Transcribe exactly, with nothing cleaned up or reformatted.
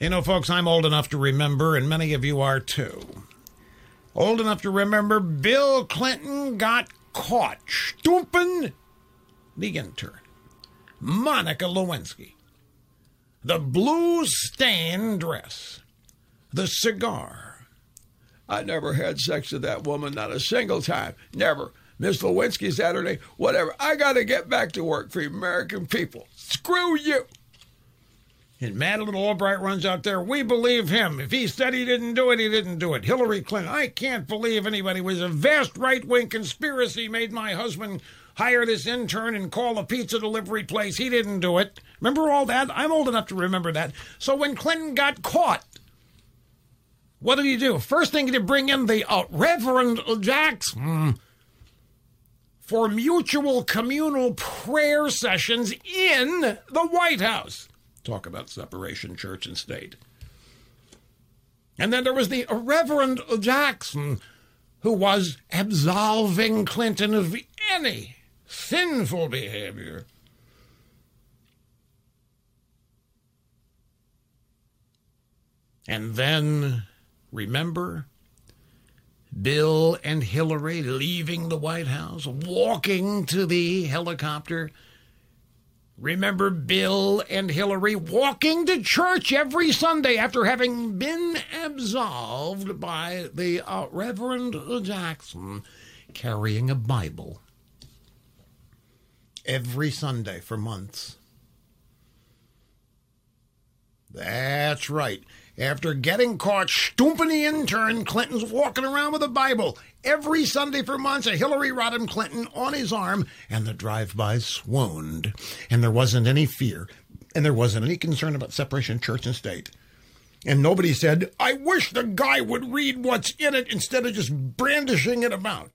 You know, folks, I'm old enough to remember, and many of you are too. Old enough to remember Bill Clinton got caught stooping the intern, Monica Lewinsky. The blue stained dress. The cigar. I never had sex with that woman, not a single time. Never. Miss Lewinsky Saturday, whatever. I got to get back to work for the American people. Screw you. And Madeleine Albright runs out there, we believe him. If he said he didn't do it, he didn't do it. Hillary Clinton, I can't believe anybody. It was a vast right-wing conspiracy made my husband hire this intern and call a pizza delivery place. He didn't do it. Remember all that? I'm old enough to remember that. So when Clinton got caught, what did he do? First thing he did, bring in the uh, Reverend Jackson for mutual communal prayer sessions in the White House. Talk about separation, church and state. And then there was the Reverend Jackson, who was absolving Clinton of any sinful behavior. And then, remember, Bill and Hillary leaving the White House, walking to the helicopter. Remember Bill and Hillary walking to church every Sunday after having been absolved by the uh, Reverend Jackson, carrying a Bible every Sunday for months. That's right. After getting caught stooping the intern, Clinton's walking around with a Bible every Sunday for months, a Hillary Rodham Clinton on his arm, and the drive-by swooned. And there wasn't any fear, and there wasn't any concern about separation of church and state. And nobody said, I wish the guy would read what's in it instead of just brandishing it about.